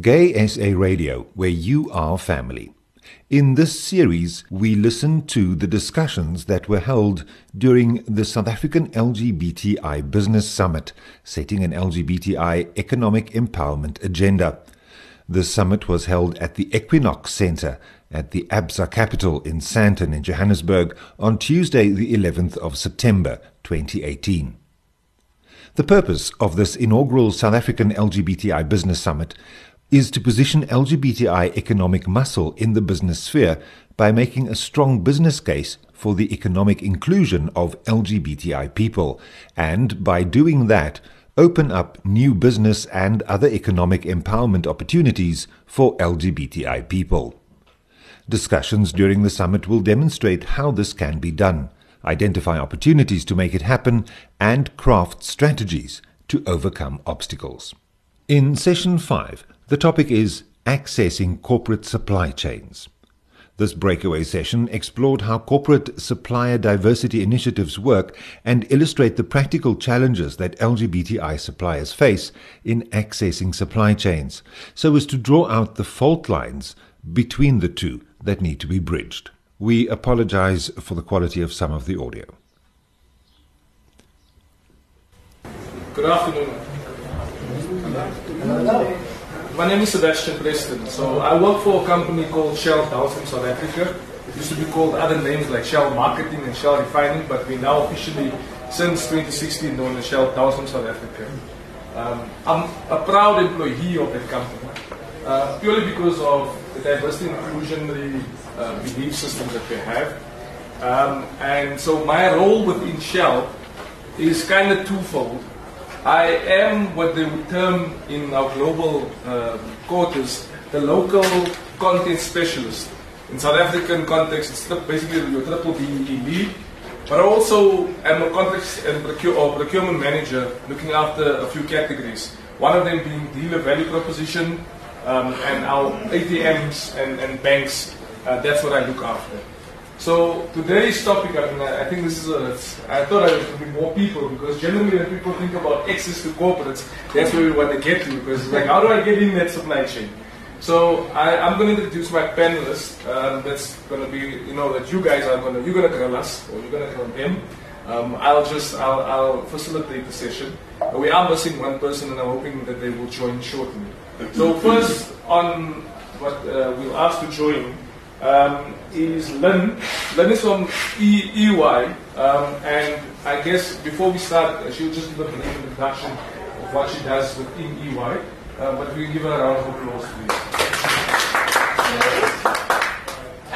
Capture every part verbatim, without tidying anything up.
Gay S A Radio, where you are family. In this series, we listen to the discussions that were held during the South African L G B T I Business Summit, setting an L G B T I economic empowerment agenda. The summit was held at the Equinox Centre at the Absa Capital in Sandton in Johannesburg on Tuesday, the eleventh of September, twenty eighteen. The purpose of this inaugural South African L G B T I Business Summit is to position L G B T I economic muscle in the business sphere by making a strong business case for the economic inclusion of L G B T I people, and by doing that, open up new business and other economic empowerment opportunities for L G B T I people. Discussions during the summit will demonstrate how this can be done, identify opportunities to make it happen, and craft strategies to overcome obstacles. In Session five, the topic is Accessing Corporate Supply Chains. This breakaway session explored how corporate supplier diversity initiatives work and illustrate the practical challenges that L G B T I suppliers face in accessing supply chains, so as to draw out the fault lines between the two that need to be bridged. We apologize for the quality of some of the audio. Good afternoon. Hello. My name is Sebastian Preston. So I work for a company called Shell Thousand South Africa. It used to be called other names like Shell Marketing and Shell Refining, but we now officially, since twenty sixteen, known as Shell Thousand South Africa. Um, I'm a proud employee of that company, uh, purely because of the diversity and inclusionary uh, belief system that we have. Um, and so my role within Shell is kind of twofold. I am what they would term in our global uh, quarters the local content specialist. In South African context, it's basically your triple D E E lead, but also I'm a contracts and procure, or procurement manager looking after a few categories. One of them being dealer value proposition um, and our A T Ms and, and banks. Uh, that's what I look after. So today's topic, I mean, I think this is a, I thought I would be more people, because generally when people think about access to corporates, that's where we want to get to, because it's like, how do I get in that supply chain? So I, I'm going to introduce my panelists. Um, that's going to be, you know, that you guys are going to, you're going to grill us, or you're going to grill them. Um, I'll just, I'll, I'll facilitate the session. We are missing one person, and I'm hoping that they will join shortly. So first on what uh, we'll ask to join, Um, is Lynn. Lynn is from E Y, um, and I guess before we start, she'll just give a brief introduction of what she does within E Y, uh, but we'll give her a round of applause, please.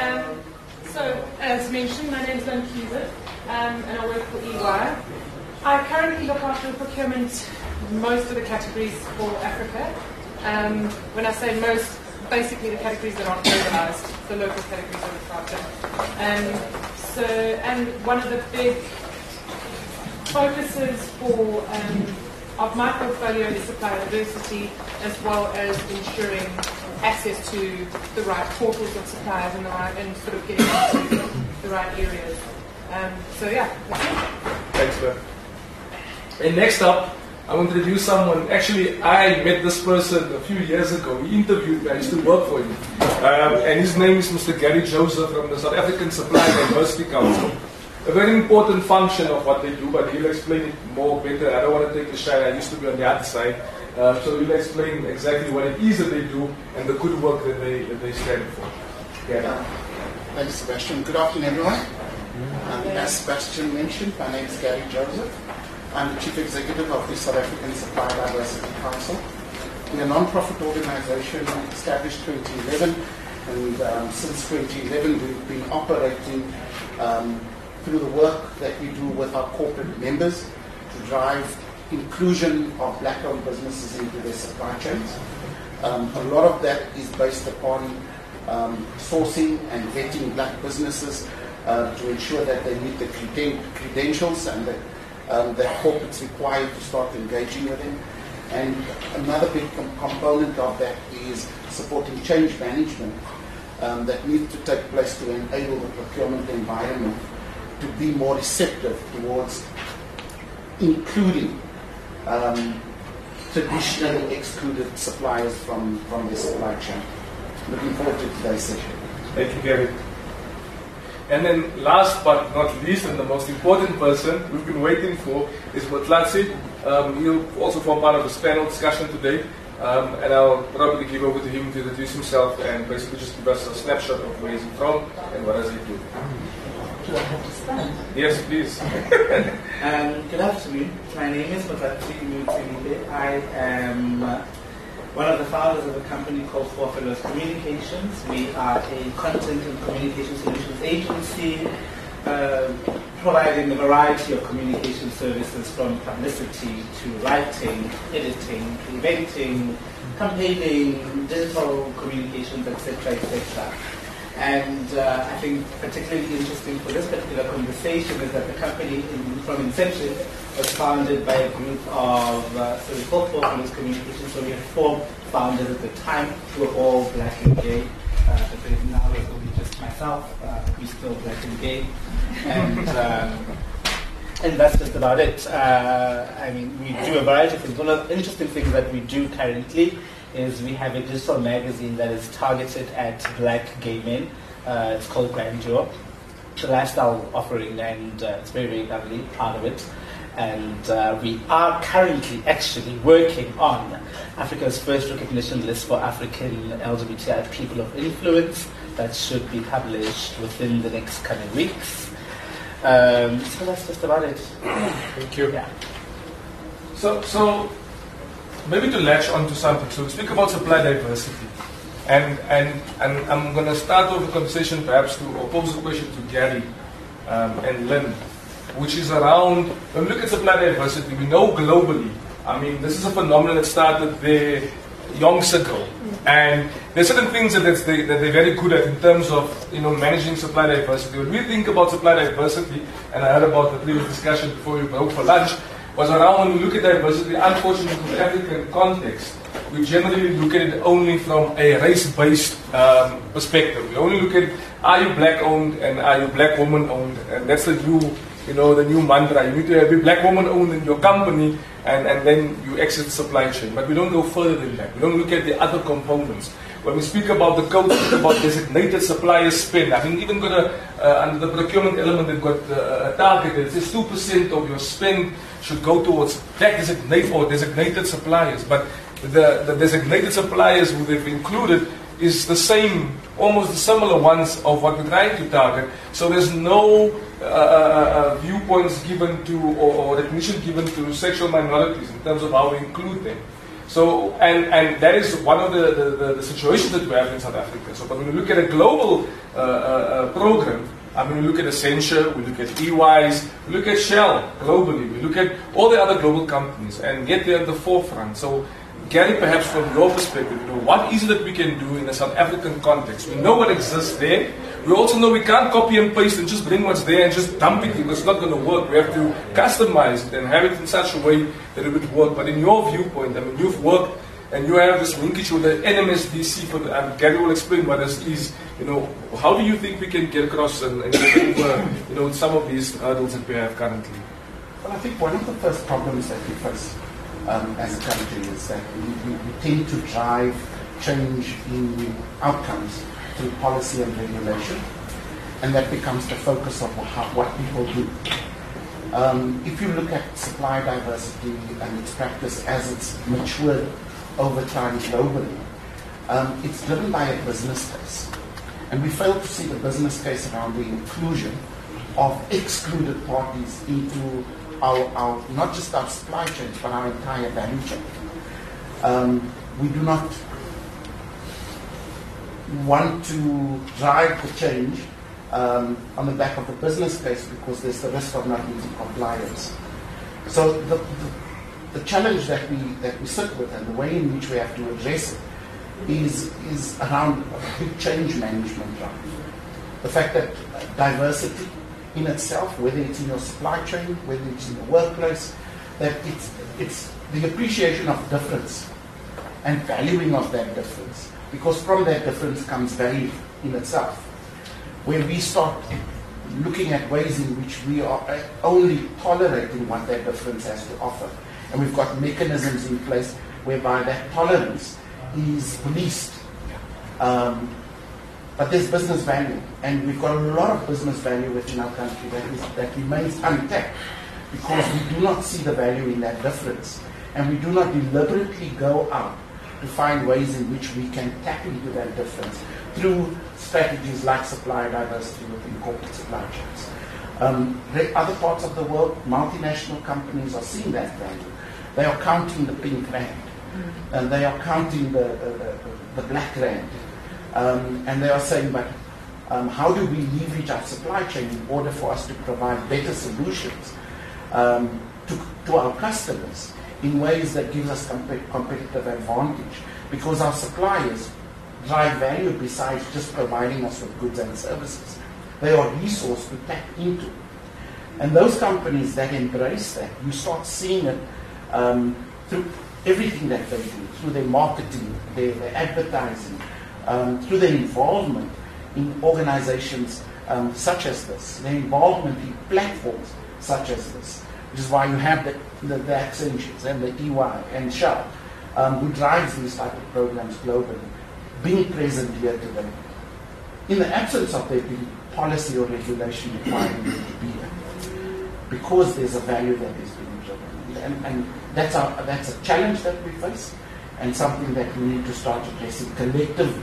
Um, so, as mentioned, my name is Lynn Kieser, um, and I work for E Y. I currently look after procurement, most of the categories for Africa. Um, when I say most, basically the categories that aren't organised, the local categories that we're after. Um, so, and one of the big focuses for um, of my portfolio is supplier diversity, as well as ensuring access to the right portals of suppliers and the right, and sort of getting into the right areas. Um, so yeah, that's it. Thanks, Ben. And next up, I want to introduce someone. Actually, I met this person a few years ago. We interviewed him. I used to work for him. Um, and his name is Mister Gary Joseph from the South African Supplier Diversity Council. A very important function of what they do, but he'll explain it more better. I don't want to take the shine. I used to be on the other side. Uh, so he'll explain exactly what it is that they do and the good work that they, that they stand for. Yeah. Thank you, Sebastian. Good afternoon, everyone. Um, as Sebastian mentioned, my name is Gary Joseph. I'm the Chief Executive of the South African Supplier Diversity Council. We're a non-profit organization established in twenty eleven, and um, since twenty eleven we've been operating um, through the work that we do with our corporate members to drive inclusion of black-owned businesses into their supply chains. Um, a lot of that is based upon um, sourcing and vetting black businesses uh, to ensure that they meet the creden- credentials and that Um, that corporates require to start engaging with them. And another big com- component of that is supporting change management um, that needs to take place to enable the procurement environment to be more receptive towards including um, traditionally excluded suppliers from, from the supply chain. Looking forward to today's session. Thank you, Gary. And then last but not least, and the most important person we've been waiting for is Motlatsi. Um, he'll also form part of this panel discussion today. Um, and I'll probably give over to him to introduce himself and basically just give us a snapshot of where he's from and what does he do. Do I have to stand? Yes, please. um, good afternoon. My name is Motlatsi. I am one of the founders of a company called Four Fellows Communications. We are a content and communication solutions agency uh, providing a variety of communication services from publicity to writing, editing, to eventing, campaigning, digital communications, et cetera, et cetera. And uh, I think particularly interesting for this particular conversation is that the company in, from inception was founded by a group of, uh, so we call Four Fellows Communications, so we had four founders at the time who were all black and gay. Uh, but now it will be just myself, uh, who's still black and gay. And, um, and that's just about it. Uh, I mean, we do a variety of things. One of the interesting things that we do currently is we have a digital magazine that is targeted at black gay men. Uh, it's called Grandeur. It's a lifestyle offering, and uh, it's very, very lovely, proud of it. And uh, we are currently actually working on Africa's first recognition list for African L G B T I people of influence that should be published within the next coming weeks. Um, so that's just about it. Thank you. Yeah. So, so... maybe to latch onto something, so we speak about supply diversity, and and, and I'm going to start off the conversation perhaps to pose a question to Gary um, and Lynn, which is around, when we look at supply diversity, we know globally, I mean, this is a phenomenon that started there yonks ago, and there's certain things that, that's they, that they're very good at in terms of, you know, managing supply diversity. When we think about supply diversity, and I heard about the previous discussion before we broke for lunch, was around when we look at diversity, unfortunately, in the African context, we generally look at it only from a race-based um, perspective. We only look at, are you black-owned and are you black woman-owned? And that's the new, you know, the new mantra. You need to be black woman-owned in your company, and, and then you exit the supply chain. But we don't go further than that. We don't look at the other components. When we speak about the code, we speak about designated supplier spend. I think even got a, uh, under the procurement element, they've got uh, a target that says two percent of your spend should go towards that designated or designated suppliers. But the, the designated suppliers who they've included is the same, almost the similar ones of what we're trying to target. So there's no uh, uh, viewpoints given to or, or recognition given to sexual minorities in terms of how we include them. So, and, and that is one of the, the, the, the situations that we have in South Africa. So, but when we look at a global uh, uh, program, I mean, we look at Accenture, we look at E Ys, we look at Shell globally, we look at all the other global companies, and yet they're at the forefront. So, Gary, perhaps from your perspective, you know, what is it that we can do in a South African context? We know what exists there. We also know we can't copy and paste and just bring what's there and just dump it. It's not going to work. We have to customize it and have it in such a way that it would work. But in your viewpoint, I mean, you've worked and you have this linkage with the N M S D C. For the, and Gary will explain what this is. You know, how do you think we can get across and, and get over, you know, some of these hurdles that we have currently? Well, I think one of the first problems that we face Um, as a country is that we, we, we tend to drive change in outcomes through policy and regulation, and that becomes the focus of how, what people do. Um, if you look at supply diversity and its practice as it's matured over time globally, um, it's driven by a business case. And we fail to see the business case around the inclusion of excluded parties into Our, our, not just our supply chains, but our entire value chain. Um, we do not want to drive the change um, on the back of the business case because there's the risk of not meeting compliance. So the, the, the challenge that we that we sit with and the way in which we have to address it is is around big change management. Right? The fact that diversity in itself, whether it's in your supply chain, whether it's in the workplace, that it's it's the appreciation of difference and valuing of that difference, because from that difference comes value in itself. When we start looking at ways in which we are only tolerating what that difference has to offer and we've got mechanisms in place whereby that tolerance is policed. Um, but there's business value, and we've got a lot of business value within our country that, is, that remains untapped, because we do not see the value in that difference, and we do not deliberately go out to find ways in which we can tap into that difference through strategies like supplier diversity within corporate supply chains. Um, the other parts of the world, multinational companies are seeing that value. They are counting the pink rand, mm-hmm. and they are counting the, the, the, the black rand, um, and they are saying, but um, how do we leverage our supply chain in order for us to provide better solutions um, to, to our customers in ways that gives us comp competitive advantage, because our suppliers drive value besides just providing us with goods and services. They are a resource to tap into. And those companies that embrace that, you start seeing it um, through everything that they do, through their marketing, their, their advertising, um, through their involvement in organizations um, such as this, their involvement in platforms such as this, which is why you have the, the, the Accentures and the E Y and Shell, um, who drives these type of programs globally, being present here today. In the absence of there being policy or regulation requiring them to be here, because there's a value that is being driven. And, and that's, our, that's a challenge that we face, and something that we need to start addressing collectively.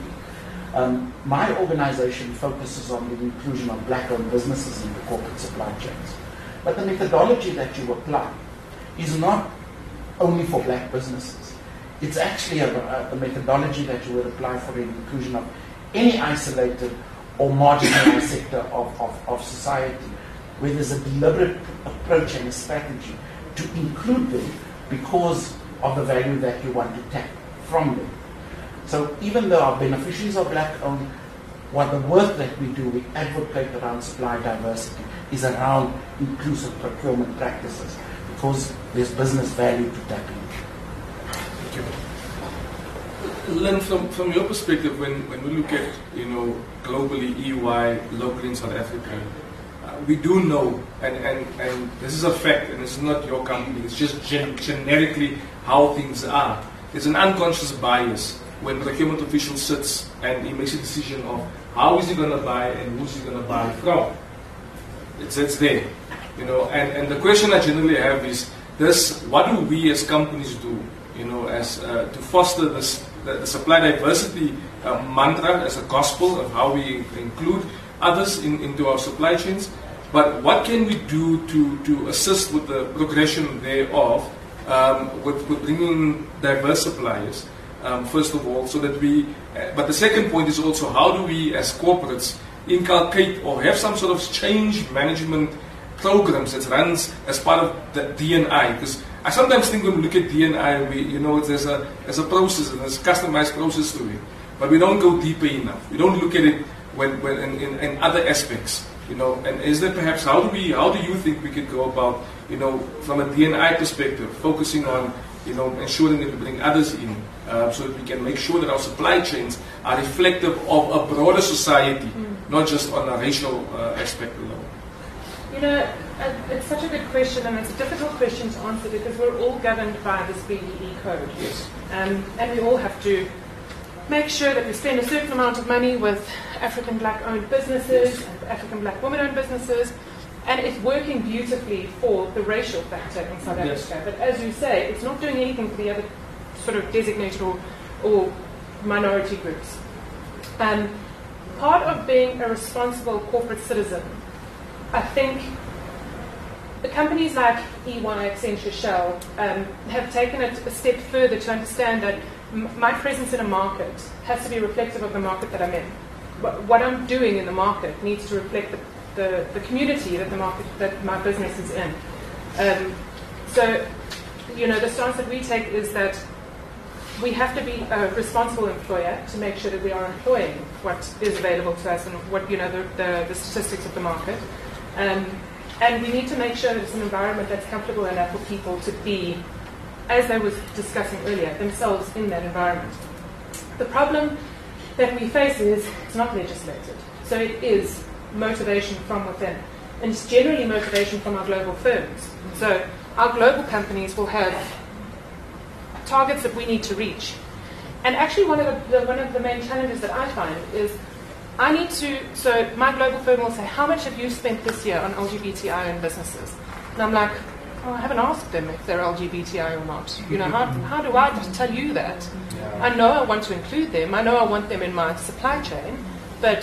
Um, my organization focuses on the inclusion of black-owned businesses in the corporate supply chains. But the methodology that you apply is not only for black businesses. It's actually a, a methodology that you would apply for the inclusion of any isolated or marginalized sector of, of, of society, where there's a deliberate approach and a strategy to include them because of the value that you want to tap from them. So even though our beneficiaries are black-owned, what the work that we do, we advocate around supply diversity, is around inclusive procurement practices, because there's business value to tap into. Thank you. Lynn, from, from your perspective, when, when we look at, you know, globally, E Y, locally in South Africa, uh, we do know, and, and, and this is a fact, and it's not your company, it's just gen generically how things are. There's an unconscious bias when the procurement official sits and he makes a decision of how is he going to buy and who's he going to buy from. It's, it's there, you know, and, and the question I generally have is this: what do we as companies do, you know, as uh, to foster this The, the supply diversity uh, mantra as a gospel of how we include others in, into our supply chains? But what can we do to, to assist with the progression thereof, um, with, with bringing diverse suppliers, um, first of all, so that we... Uh, but the second point is also, how do we as corporates inculcate or have some sort of change management programs that runs as part of the D and I? Because I sometimes think when we look at D and I, we, you know, there's a, there's a process, and there's a customized process to it, but we don't go deeper enough. We don't look at it when, when in, in, in other aspects, you know. And is there perhaps, how do we, how do you think we could go about, you know, from a D and I perspective, focusing on, you know, ensuring that we bring others in, uh, so that we can make sure that our supply chains are reflective of a broader society, mm. not just on a racial uh, aspect alone? You know, it's such a good question, and it's a difficult question to answer, because we're all governed by this B D E code. Yes. Um, and we all have to make sure that we spend a certain amount of money with African black-owned businesses, yes. and African black women-owned businesses, and it's working beautifully for the racial factor in South yes. Africa. But as you say, it's not doing anything for the other sort of designated or, or minority groups. Um, part of being a responsible corporate citizen, I think the companies like E Y, Accenture, Shell um, have taken it a step further to understand that m my presence in a market has to be reflective of the market that I'm in. What, what I'm doing in the market needs to reflect the, the, the community that the market that my business is in. Um, so, you know, the stance that we take is that we have to be a responsible employer to make sure that we are employing what is available to us and what, you know, the, the, the statistics of the market. Um, and we need to make sure that it's an environment that's comfortable enough for people to be, as I was discussing earlier, themselves in that environment. The problem that we face is it's not legislated. So it is motivation from within. And it's generally motivation from our global firms. So our global companies will have targets that we need to reach. And actually one of the, the, one of the main challenges that I find is I need to, so my global firm will say, how much have you spent this year on L G B T I in businesses? And I'm like, oh, I haven't asked them if they're L G B T I or not. You know, how, how do I just tell you that? Yeah. I know I want to include them. I know I want them in my supply chain, but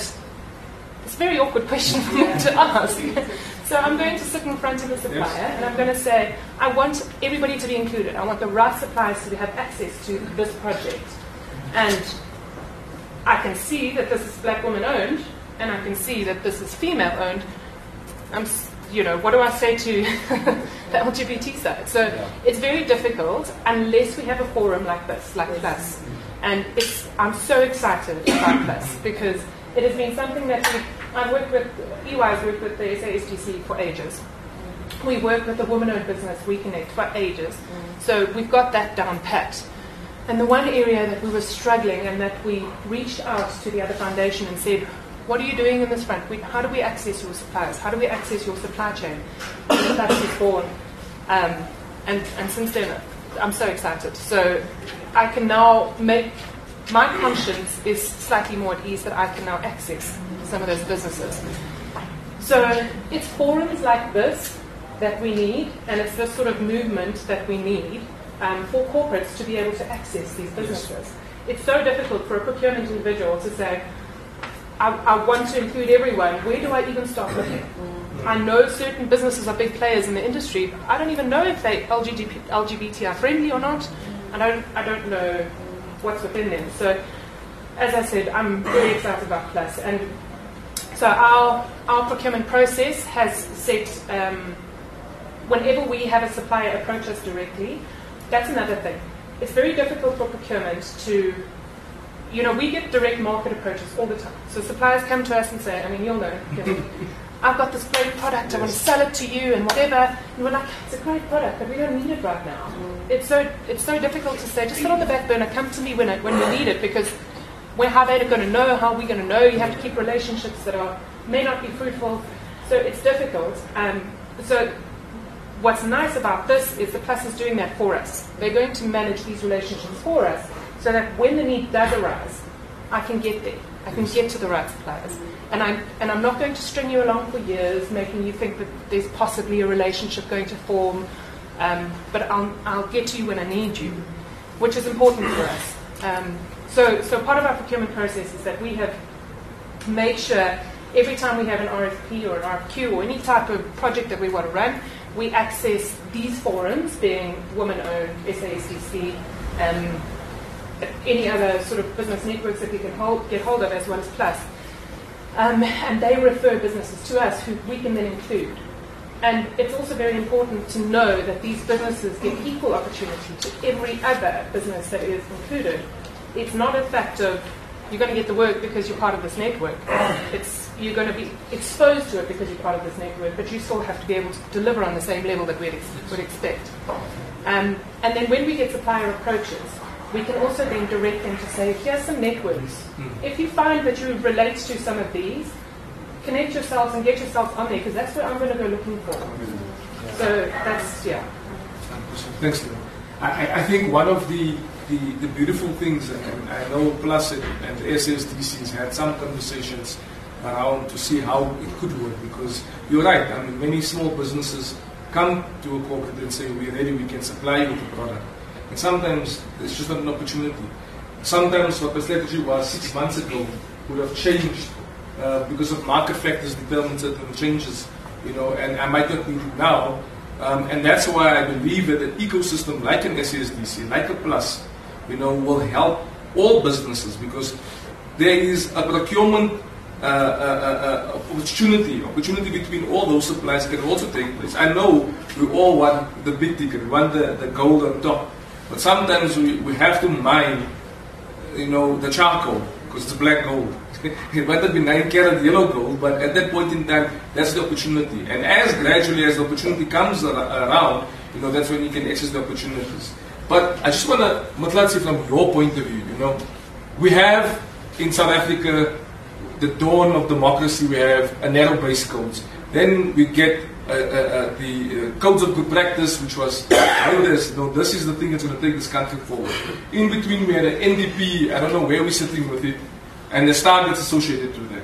it's a very awkward question for yeah. me to ask. So I'm going to sit in front of the supplier yes. and I'm going to say, I want everybody to be included. I want the right suppliers to have access to this project. And I can see that this is black woman owned, and I can see that this is female owned. I'm, you know, what do I say to the L G B T side? So yeah. it's very difficult unless we have a forum like this, like yes. Plus. And it's, I'm so excited about Plus because it has been something that we, I've worked with, E Y's worked with the S A S D C for ages. We work with the woman-owned business, WeConnect, for ages. Mm. So we've got that down pat. And the one area that we were struggling and that we reached out to the other foundation and said, what are you doing in this front? We, how do we access your suppliers? How do we access your supply chain? And Plus was born. Um, and, and since then, I'm so excited. So I can now make... My conscience is slightly more at ease that I can now access some of those businesses. So it's forums like this that we need, and it's this sort of movement that we need um, for corporates to be able to access these businesses. It's so difficult for a procurement individual to say, I, I want to include everyone. Where do I even start looking? I know certain businesses are big players in the industry, but I don't even know if they're L G B T I friendly or not. I don't, I don't know what's within them. So, as I said, I'm very excited about Plus. And so our, our procurement process has set, um, whenever we have a supplier approach us directly, that's another thing. It's very difficult for procurement to, you know, we get direct market approaches all the time. So suppliers come to us and say, I mean, you'll know, you know, I've got this great product, I want to sell it to you and whatever. And we're like, it's a great product, but we don't need it right now. Mm. It's so it's so difficult to say, just put on the back burner, come to me when it, when you need it, because we're, how they're going to know, how are we going to know? You have to keep relationships that are may not be fruitful. So it's difficult. Um, so what's nice about this is the Plus is doing that for us. They're going to manage these relationships for us so that when the need does arise, I can get there. I can get to the right suppliers. And I'm, and I'm not going to string you along for years, making you think that there's possibly a relationship going to form, um, but I'll, I'll get to you when I need you, which is important for us. Um, so, so part of our procurement process is that we have made sure every time we have an R F P or an R F Q or any type of project that we want to run, we access these forums, being women-owned, S A S D C, um, any other sort of business networks that we can hold, get hold of, as well as Plus. Um, and they refer businesses to us who we can then include. And it's also very important to know that these businesses get equal opportunity to every other business that is included. It's not a fact of you're going to get the work because you're part of this network. It's, you're going to be exposed to it because you're part of this network, but you still have to be able to deliver on the same level that we ex would expect. Um, and then when we get supplier approaches, we can also then direct them to say, here's some networks. If you find that you relate to some of these, connect yourselves and get yourselves on there, because that's what I'm going to go looking for. So that's, yeah. Thanks, Lynn. I, I think one of the, the, the beautiful things, and I know Plus and, and S S D C's had some conversations around to see how it could work, because you're right, I mean, many small businesses come to a corporate and say, we're ready, we can supply you with a product. And sometimes it's just not an opportunity. Sometimes what the strategy was six months ago would have changed uh, because of market factors determine certain changes, you know, and I might not need it now. Um, and that's why I believe that an ecosystem like an S A S D C, like a Plus, you know, will help all businesses, because there is a procurement uh, uh, uh, opportunity, opportunity between all those suppliers can also take place. I know we all want the big ticket, we want the, the gold on top. But sometimes we, we have to mine, you know, the charcoal, because it's black gold. It might not be nine karat yellow gold, but at that point in time, that's the opportunity. And as gradually as the opportunity comes ar around, you know, that's when you can access the opportunities. But I just want to, Motlatsi, from your point of view, you know, we have in South Africa, the dawn of democracy, we have a narrow-based codes. Then we get uh, uh, the uh, codes of good practice, which was, oh, this, no, this is the thing that's going to take this country forward. In between, we had an N D P, I don't know where we're sitting with it, and the targets associated to that.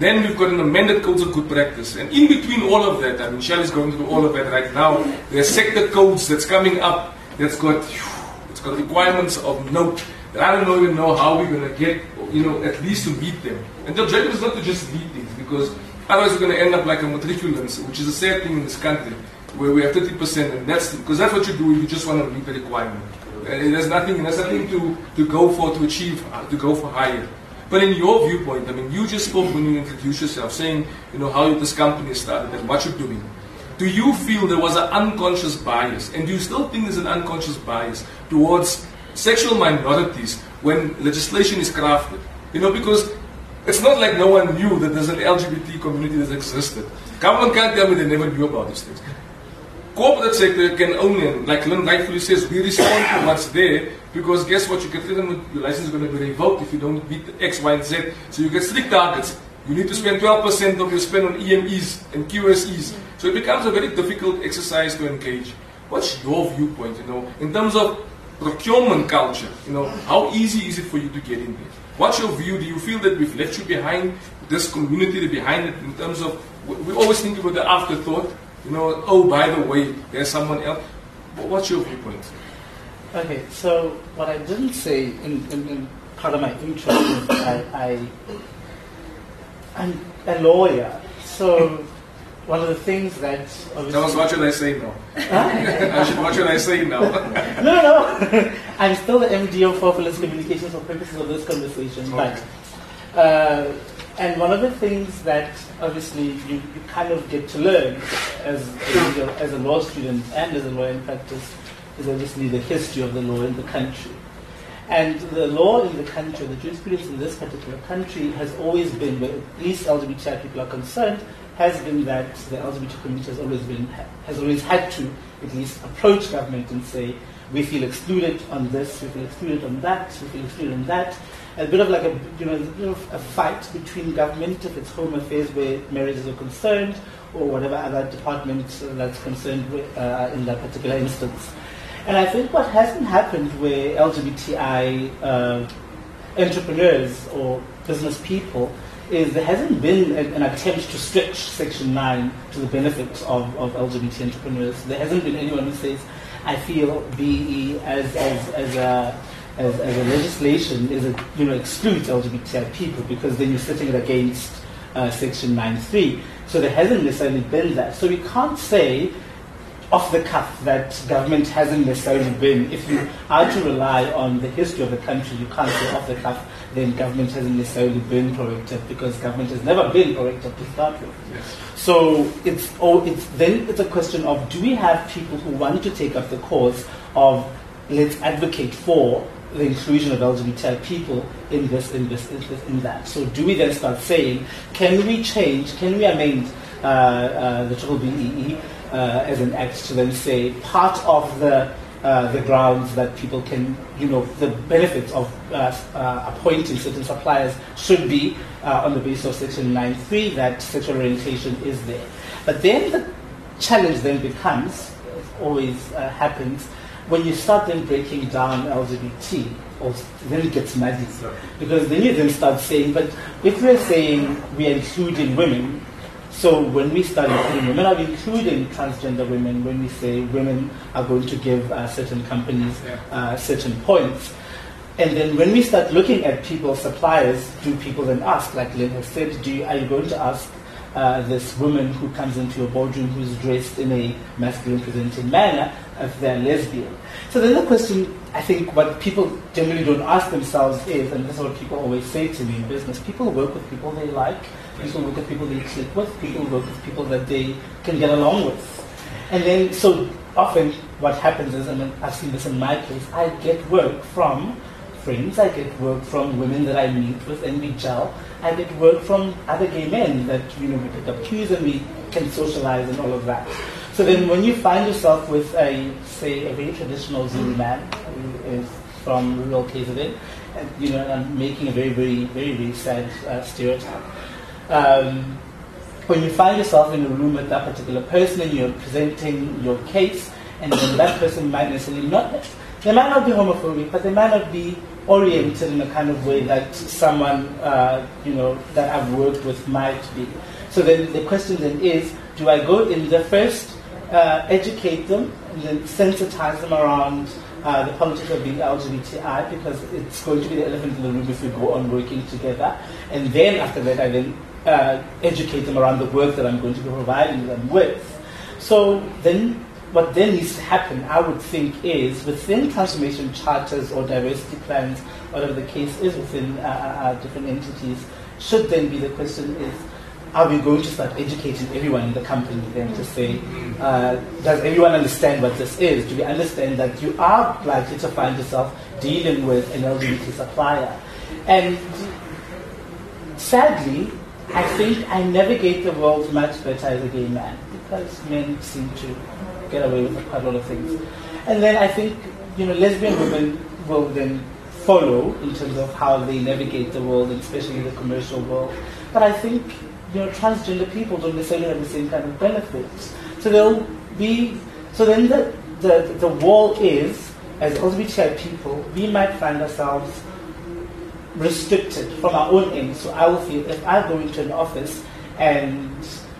Then we've got an amended codes of good practice. And in between all of that, I mean, Shell is going through all of that right now. There are sector codes that's coming up that's got, it's got requirements of note that I don't even know how we're going to get, you know, at least to meet them. And the objective is not to just meet these, because otherwise we're going to end up like a matriculants, which is a sad thing in this country, where we have thirty percent, and that's because that's what you do if you just want to meet the requirement. And there's nothing, there's nothing to, to go for, to achieve, to go for higher. But in your viewpoint, I mean, you just spoke when you introduced yourself, saying, you know, how this company started and what you're doing. Do you feel there was an unconscious bias, and do you still think there's an unconscious bias towards sexual minorities when legislation is crafted? You know, because it's not like no one knew that there's an L G B T community that existed. Government can't tell me they never knew about these things. Corporate sector can only, like Lynn rightfully says, we respond to what's there, because guess what, you get rid of your license is going to be revoked if you don't meet X, Y, and Z. So you get strict targets. You need to spend twelve percent of your spend on E M Es and Q S Es. So it becomes a very difficult exercise to engage. What's your viewpoint, you know, in terms of procurement culture? You know, how easy is it for you to get in there? What's your view? Do you feel that we've left you behind, this community behind it, in terms of, we always think about the afterthought, you know, oh, by the way, there's someone else. What's your viewpoint? Okay, so what I didn't say in, in, in part of my intro is I, I, I'm a lawyer. So one of the things that obviously... Tell us, what should I say now? I should, what should I say now? no, no. I'm still the M D of Four Fellows Communications for purposes of this conversation. Okay. But, uh, and one of the things that obviously you, you kind of get to learn as a, as a law student and as a lawyer in practice is obviously the history of the law in the country. And the law in the country, the jurisprudence in this particular country has always been, where at least L G B T I people are concerned, has been that the L G B T community has always been, has always had to at least approach government and say, we feel excluded on this, we feel excluded on that, we feel excluded on that. A bit of like a, you know, a bit of a fight between government, if it's home affairs where marriages are concerned, or whatever other department that's concerned with, uh, in that particular instance. And I think what hasn't happened where L G B T I uh, entrepreneurs or business people is there hasn't been an, an attempt to stretch Section nine to the benefit of, of L G B T entrepreneurs. There hasn't been anyone who says, I feel B E as, as, as, a, as, as a legislation is a, you know, excludes L G B T I people, because then you're sitting it against uh, Section nine point three. So there hasn't necessarily been that. So we can't say off the cuff that government hasn't necessarily been. If you are to rely on the history of the country, you can't say off the cuff, then government hasn't necessarily been proactive, because government has never been proactive to start with. Yes. So it's, oh, it's, then it's a question of, do we have people who want to take up the cause of, let's advocate for the inclusion of L G B T I people in this, in this, in this, in that. So do we then start saying, can we change, can we amend uh, uh, the triple B E E Uh, as an act to then say part of the uh, the grounds that people can, you know, the benefits of uh, uh, appointing certain suppliers should be uh, on the basis of Section nine point three, that sexual orientation is there. But then the challenge then becomes, always uh, happens, when you start then breaking down L G B T, or then it gets muddy. Sorry. Because then you then start saying, but if we're saying we're including women, so when we start including women, are we including transgender women when we say women are going to give uh, certain companies uh, certain points? And then when we start looking at people, suppliers, do people then ask, like Lynn has said, do you, are you going to ask uh, this woman who comes into your boardroom who's dressed in a masculine-presenting manner if they're lesbian? So then the question, I think what people generally don't ask themselves is, and this is what people always say to me in business, people work with people they like, people work with people they click with, people work with people that they can get along with. And then, so often what happens is, and I've seen this in my case, I get work from friends, I get work from women that I meet with and we gel, I get work from other gay men that, you know, we pick up cues and we can socialize and all of that. So then when you find yourself with a, say, a very traditional Zulu man who is from rural K Z N, and, you know, I'm making a very, very, very, very sad uh, stereotype. Um, when you find yourself in a room with that particular person and you're presenting your case, and then that person might necessarily not, they might not be homophobic, but they might not be oriented in the kind of way that someone, uh, you know, that I've worked with might be. So then the question then is, do I go in there first, uh, educate them, and then sensitize them around uh, the politics of being L G B T I, because it's going to be the elephant in the room if we go on working together, and then after that I then uh, educate them around the work that I'm going to be providing them with. So then, what then needs to happen, I would think, is within transformation charters or diversity plans, whatever the case is within uh, uh, different entities, should then be the question is, are we going to start educating everyone in the company then to say, uh, does everyone understand what this is? Do we understand that you are likely to find yourself dealing with an L G B T supplier? And sadly, I think I navigate the world much better as a gay man, because men seem to get away with quite a lot of things. And then I think, you know, lesbian women will then follow in terms of how they navigate the world, and especially the commercial world. But I think, you know, transgender people don't necessarily have the same kind of benefits. So they'll be, so then the, the, the wall is, as L G B T I people, we might find ourselves restricted from our own end. So I will feel, if I go into an office and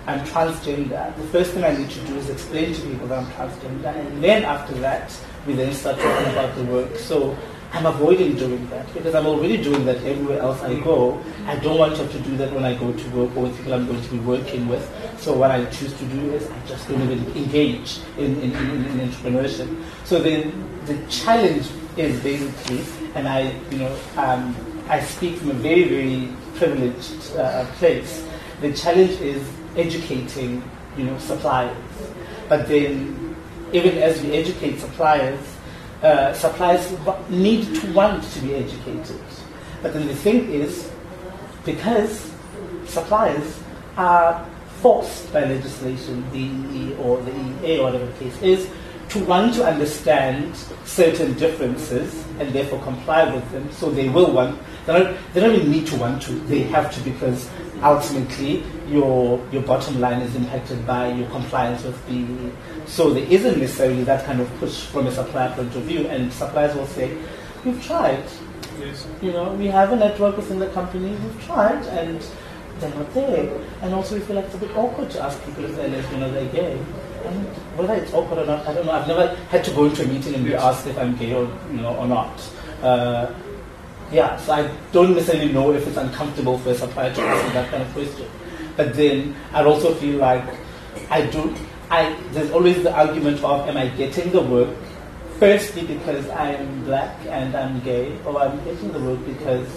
I'm transgender, the first thing I need to do is explain to people that I'm transgender, and then after that, we then start talking about the work. So I'm avoiding doing that, because I'm already doing that everywhere else I go. I don't want to have to do that when I go to work or with people I'm going to be working with. So what I choose to do is I just don't even engage in, in, in, in entrepreneurship. So then the challenge is basically, and I, you know, um, I speak from a very, very privileged uh, place. The challenge is educating, you know, suppliers. But then, even as we educate suppliers, uh, suppliers need to want to be educated. But then the thing is, because suppliers are forced by legislation, the E or the E A or whatever the case is, to want to understand certain differences and therefore comply with them, so they will want, they don't, they don't even need to want to, they have to, because ultimately your your bottom line is impacted by your compliance with B E. So there isn't necessarily that kind of push from a supplier point of view, and suppliers will say, we've tried. Yes. You know, we have a network within the company, we've tried, and they're not there. And also we feel like it's a bit awkward to ask people if they're lesbian or they're gay. And whether it's awkward or not, I don't know. I've never had to go into a meeting and be asked if I'm gay or, you know, or not. Uh, yeah, so I don't necessarily know if it's uncomfortable for a supplier to ask me that kind of question. But then I also feel like I do. I there's always the argument of, am I getting the work firstly because I am black and I'm gay, or I'm getting the work because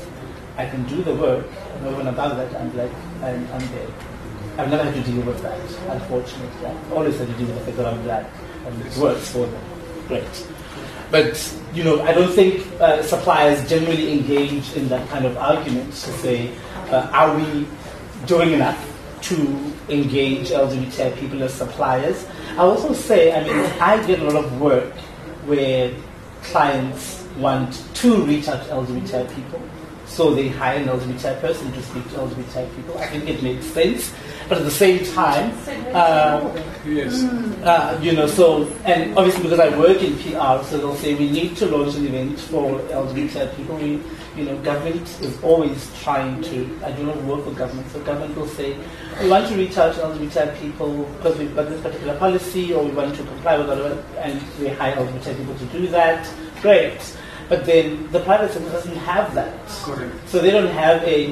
I can do the work, and over and above that I'm black and I'm gay. I've never had to deal with that, unfortunately. I've always had to deal with the fact that I'm black, and it works for them. Great. But, you know, I don't think uh, suppliers generally engage in that kind of argument to say, uh, are we doing enough to engage L G B T I people as suppliers? I also say, I mean, I get a lot of work where clients want to reach out to L G B T I people. So they hire an L G B T I person to speak to L G B T I people. I think it makes sense, but at the same time, uh, yes, uh, you know. So, and obviously because I work in P R, so they'll say we need to launch an event for L G B T I people. We, you know, government is always trying to. I do not work for government, so government will say we want to reach out to L G B T I people because we've got this particular policy, or we want to comply with whatever, and we hire L G B T I people to do that. Great. But then the private sector doesn't have that. Correct. So they don't have a,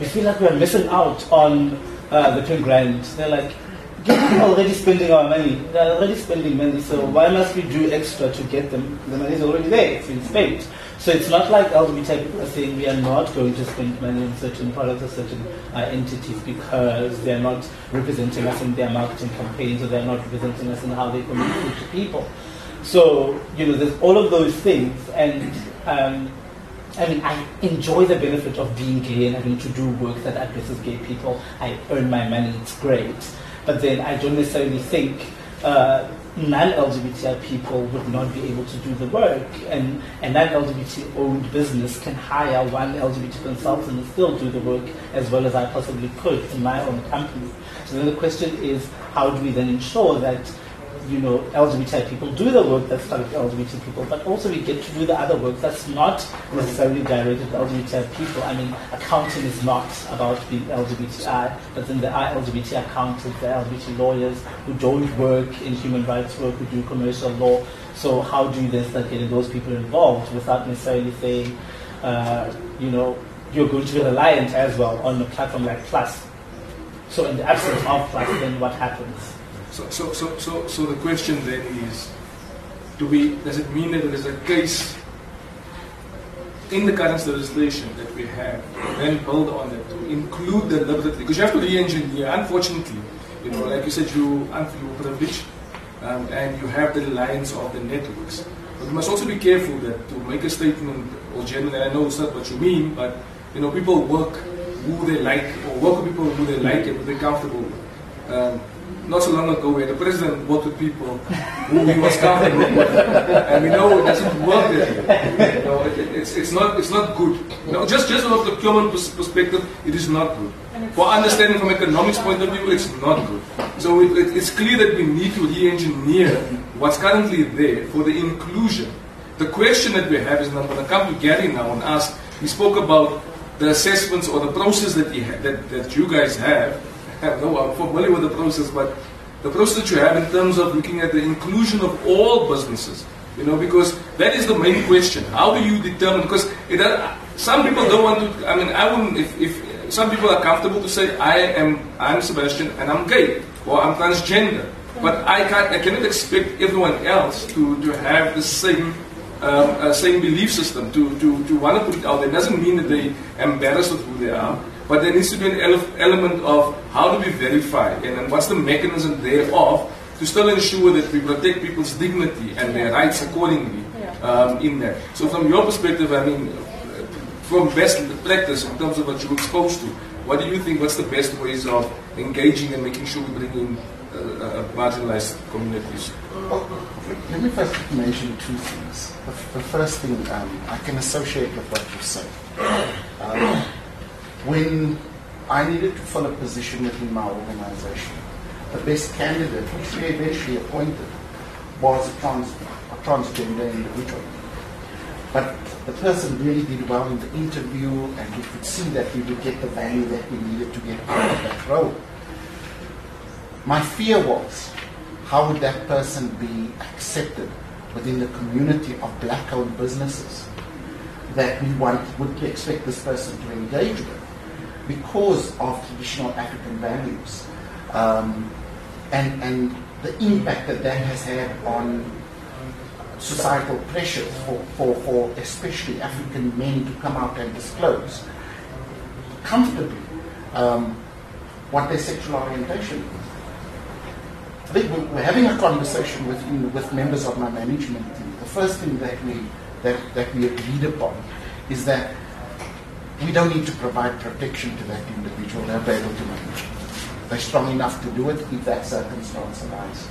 we feel like we're missing out on uh, the ten grand. They're like, people are already spending our money. They're already spending money, so why must we do extra to get them? The money's already there, it's been spent. So it's not like L G B T I people are saying we are not going to spend money on certain products or certain uh, entities because they're not representing us in their marketing campaigns, or they're not representing us in how they communicate to people. So, you know, there's all of those things, and um, I mean, I enjoy the benefit of being gay and having to do work that addresses gay people. I earn my money, it's great. But then I don't necessarily think uh, non-L G B T I people would not be able to do the work, and a non-L G B T owned business can hire one L G B T consultant and still do the work as well as I possibly could in my own company. So then the question is, how do we then ensure that, you know, L G B T I people do the work that's targeted to L G B T people, but also we get to do the other work that's not necessarily directed to L G B T I people. I mean, accounting is not about being L G B T I, but then there are L G B T I accountants, there are L G B T lawyers who don't work in human rights work, who do commercial law. So how do you then start getting those people involved without necessarily saying, uh, you know, you're going to be reliant as well on a platform like Plus. So in the absence of Plus, then what happens? So, so, so, so, so the question then is, do we, does it mean that there is a case in the current legislation that we have, then build on that to include the liberty? Because you have to re-engineer, unfortunately, you know, like you said, you are privileged um, and you have the reliance of the networks. But you must also be careful that to make a statement or generally, I know it's not what you mean, but, you know, people work who they like or work with people who they like and who they're comfortable with. Um, Not so long ago, where the president worked with people who he was comfortable with, and we know it doesn't work that you know, way. It, it's it's not it's not good. You know, just just from a procurement perspective, it is not good. For understanding from economics point of view, it's not good. So it, it, it's clear that we need to re-engineer what's currently there for the inclusion. The question that we have is, and I'm going to come to Gary now and ask. He spoke about the assessments or the process that he ha that that you guys have. No, I'm familiar with the process, but the process that you have in terms of looking at the inclusion of all businesses, you know, because that is the main question. How do you determine? Because it, uh, some people don't want to. I mean, I wouldn't. If, if some people are comfortable to say, I am, I'm Sebastian, and I'm gay, or I'm transgender, but I can't. I cannot expect everyone else to to have the same. Um, uh, same belief system to, to, to want to put it out there. It doesn't mean that they are embarrassed with who they are, but there needs to be an ele element of how do we verify and, and what's the mechanism thereof to still ensure that we protect people's dignity and yeah. their rights accordingly yeah. um, in that. So from your perspective, I mean, from best practice in terms of what you're exposed to, what do you think, what's the best ways of engaging and making sure we bring in uh, uh, marginalized communities? Well, let me first mention two things. The, the first thing, um, I can associate with what you said. Um, when I needed to fill a position within my organization, the best candidate, which we eventually appointed, was a, trans, a transgender individual. But the person really did well in the interview, and we could see that we would get the value that we needed to get out of that role. My fear was, how would that person be accepted within the community of black-owned businesses that we want, would expect this person to engage with because of traditional African values um, and, and the impact that that has had on societal pressures for, for, for especially African men to come out and disclose comfortably um, what their sexual orientation is. We're having a conversation with with members of my management team. The first thing that we that that we agreed upon is that we don't need to provide protection to that individual. They'll be able to manage it. They're strong enough to do it if that circumstance arises.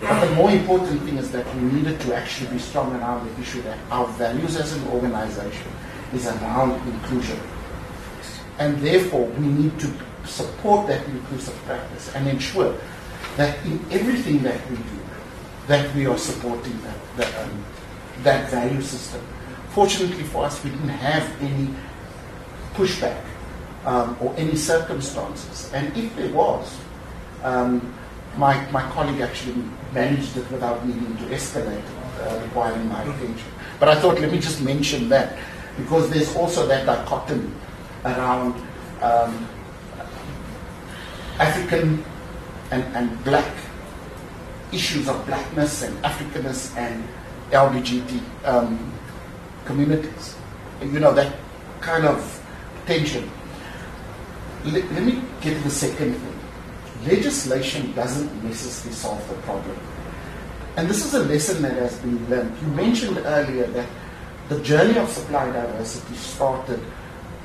But the more important thing is that we needed to actually be strong around the issue that our values as an organization is around inclusion, and therefore we need to support that inclusive practice and ensure that in everything that we do, that we are supporting that, that, um, that value system. Fortunately for us, we didn't have any pushback um, or any circumstances. And if there was, um, my, my colleague actually managed it without needing to escalate it, uh, requiring my attention. But I thought, let me just mention that, because there's also that dichotomy around um, African And, and black issues of blackness and Africanness and L G B T um, communities. And, you know, that kind of tension. L let me get to the second thing. Legislation doesn't necessarily solve the problem. And this is a lesson that has been learned. You mentioned earlier that the journey of supply diversity started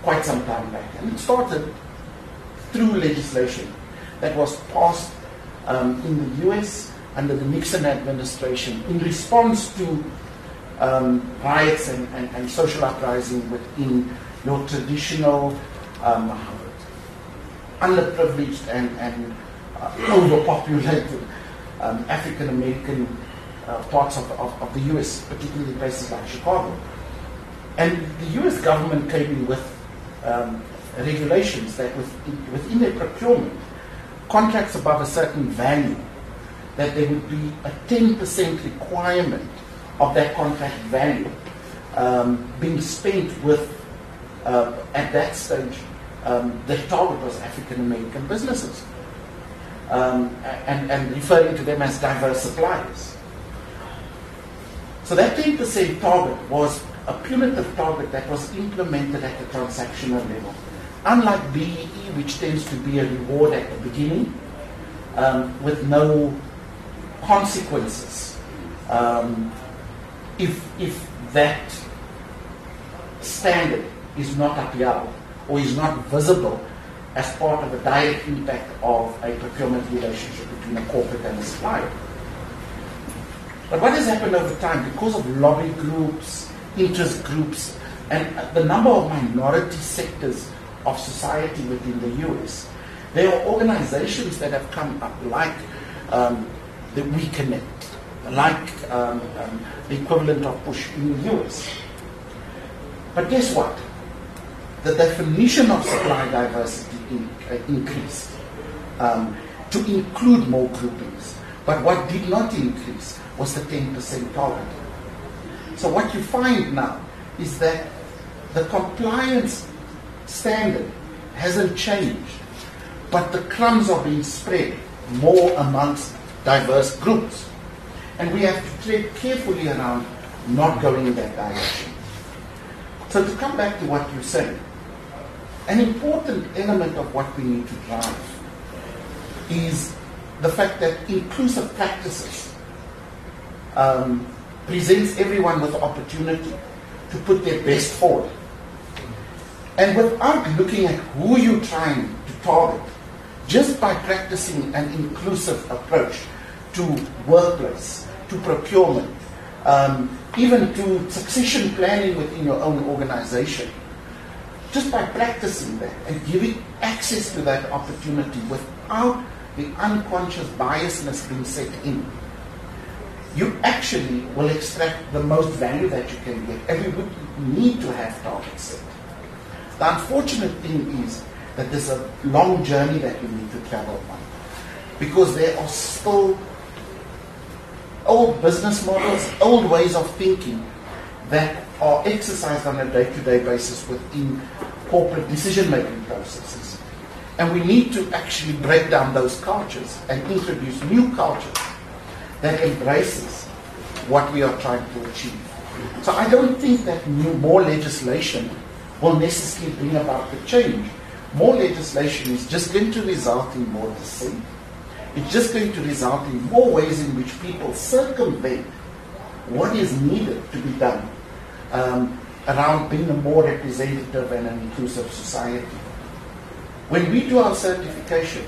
quite some time back. And it started through legislation that was passed um, in the U S under the Nixon administration in response to um, riots and, and, and social uprising within your traditional um, underprivileged and, and uh, overpopulated um, African-American uh, parts of, of, of the U S, particularly places like Chicago. And the U S government came in with um, regulations that within, within their procurement, contracts above a certain value, that there would be a ten percent requirement of that contract value um, being spent with, uh, at that stage, um, the target was African-American businesses, um, and, and referring to them as diverse suppliers. So that ten percent target was a punitive target that was implemented at the transactional level. Unlike B E E, which tends to be a reward at the beginning, um, with no consequences, um, if, if that standard is not upheld or is not visible as part of a direct impact of a procurement relationship between a corporate and a supplier. But what has happened over time, because of lobby groups, interest groups, and the number of minority sectors of society within the U S, there are organizations that have come up like um, the WeConnect, like um, um, the equivalent of Push in the U S. But guess what? The definition of supply diversity in, uh, increased um, to include more groupings. But what did not increase was the ten percent target. So what you find now is that the compliance standard hasn't changed, but the crumbs are being spread more amongst diverse groups. And we have to tread carefully around not going in that direction. So to come back to what you said, an important element of what we need to drive is the fact that inclusive practices um, presents everyone with the opportunity to put their best forward. And without looking at who you're trying to target, just by practicing an inclusive approach to workplace, to procurement, um, even to succession planning within your own organization, just by practicing that and giving access to that opportunity without the unconscious biasness being set in, you actually will extract the most value that you can get, and you would need to have targets set. The unfortunate thing is that there's a long journey that we need to travel on, because there are still old business models, old ways of thinking that are exercised on a day-to-day basis within corporate decision-making processes. And we need to actually break down those cultures and introduce new cultures that embraces what we are trying to achieve. So I don't think that new, more legislation will necessarily bring about the change. More legislation is just going to result in more dissent. It's just going to result in more ways in which people circumvent what is needed to be done um, around being a more representative and an inclusive society. When we do our certification,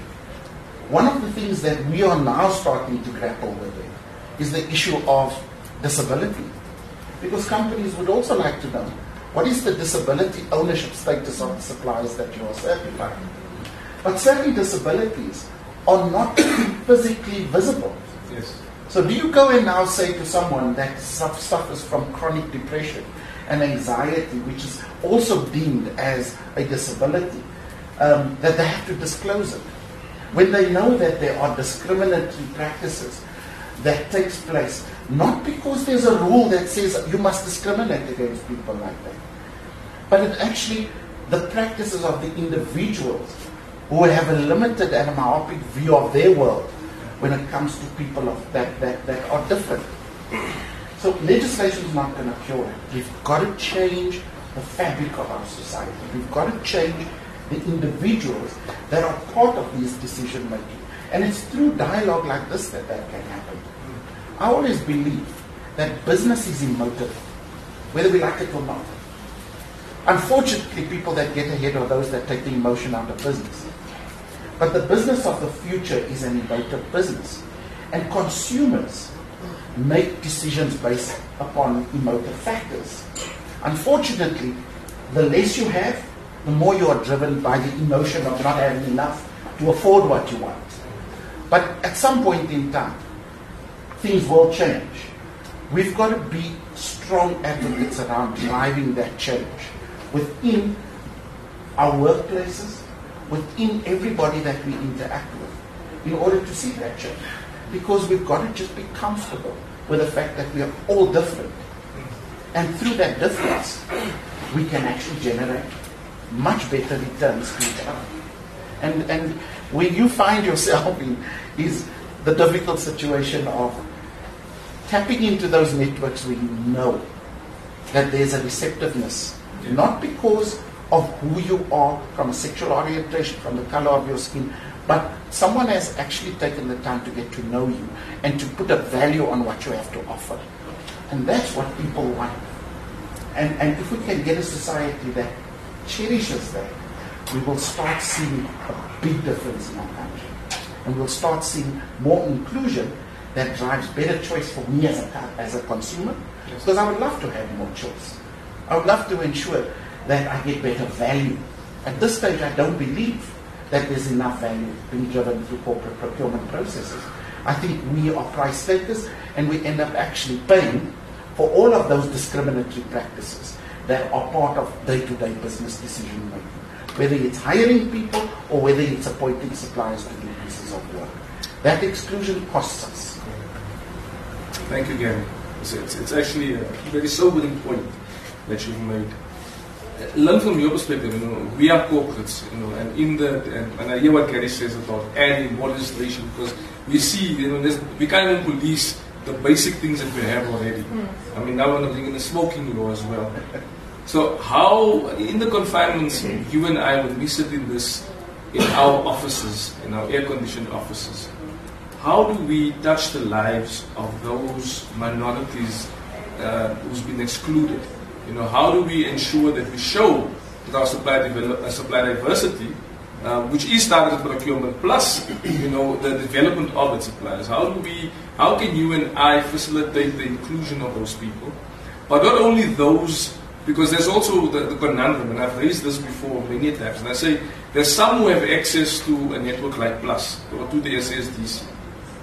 one of the things that we are now starting to grapple with is the issue of disability, because companies would also like to know, what is the disability ownership status of the suppliers that you are certifying? But certain disabilities are not physically visible. Yes. So do you go and now say to someone that suffers from chronic depression and anxiety, which is also deemed as a disability, um, that they have to disclose it, when they know that there are discriminatory practices that takes place, not because there's a rule that says you must discriminate against people like that, but it actually the practices of the individuals who have a limited and myopic view of their world when it comes to people of that, that, that are different. So legislation is not going to cure it. We've got to change the fabric of our society. We've got to change the individuals that are part of these decision making. And it's through dialogue like this that that can happen. I always believe that business is emotive, whether we like it or not. Unfortunately, people that get ahead are those that take the emotion out of business. But the business of the future is an emotive business. And consumers make decisions based upon emotive factors. Unfortunately, the less you have, the more you are driven by the emotion of not having enough to afford what you want. But at some point in time, things will change. We've got to be strong advocates around driving that change within our workplaces, within everybody that we interact with, in order to see that change. Because we've got to just be comfortable with the fact that we are all different. And through that difference, we can actually generate much better returns to each other. And, and when you find yourself in is the difficult situation of tapping into those networks where you know that there's a receptiveness, not because of who you are from a sexual orientation, from the color of your skin, but someone has actually taken the time to get to know you and to put a value on what you have to offer. And that's what people want. And, and if we can get a society that cherishes that, we will start seeing a big difference in our country. And we'll start seeing more inclusion that drives better choice for me as a, as a consumer. Yes. Because I would love to have more choice. I would love to ensure that I get better value. At this stage, I don't believe that there's enough value being driven through corporate procurement processes. I think we are price takers, and we end up actually paying for all of those discriminatory practices that are part of day-to-day business decision making, whether it's hiring people or whether it's appointing suppliers to do pieces of work. That exclusion costs us. Thank you again. It's, it's, it's actually a very sobering point that you've made. Learn from your perspective, you know, we are corporates, you know, and in the, and, and I hear what Gary says about adding more legislation, because we see, you know, there's, we can't even police the basic things that we have already. Mm. I mean, now I'm thinking the smoking law as well. So how, in the confinements, you and I, when we sit in this, in our offices, in our air-conditioned offices, how do we touch the lives of those minorities uh, who's been excluded? You know, how do we ensure that we show that our supply, develop, uh, supply diversity, uh, which is targeted procurement, plus, you know, the development of its suppliers? How do we, how can you and I facilitate the inclusion of those people? But not only those, because there's also the, the conundrum, and I've raised this before many times, and I say there's some who have access to a network like Plus, or to the S S D C.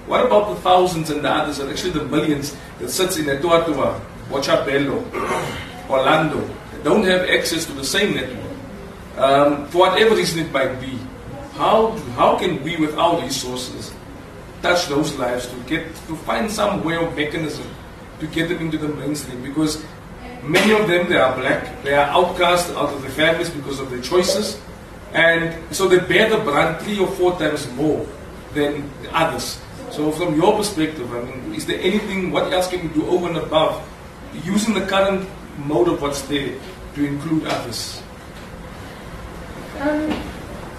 What about the thousands and the others, and actually the millions that sits in Etoatua, Bochabelo, Orlando, don't have access to the same network, um, for whatever reason it might be? How how can we, with our resources, touch those lives to get to find some way or mechanism to get them into the mainstream? Because many of them, they are black, they are outcast out of their families because of their choices, and so they bear the brunt three or four times more than the others. So from your perspective, I mean, is there anything, what else can you do over and above, using the current mode of what's there to include others? Um,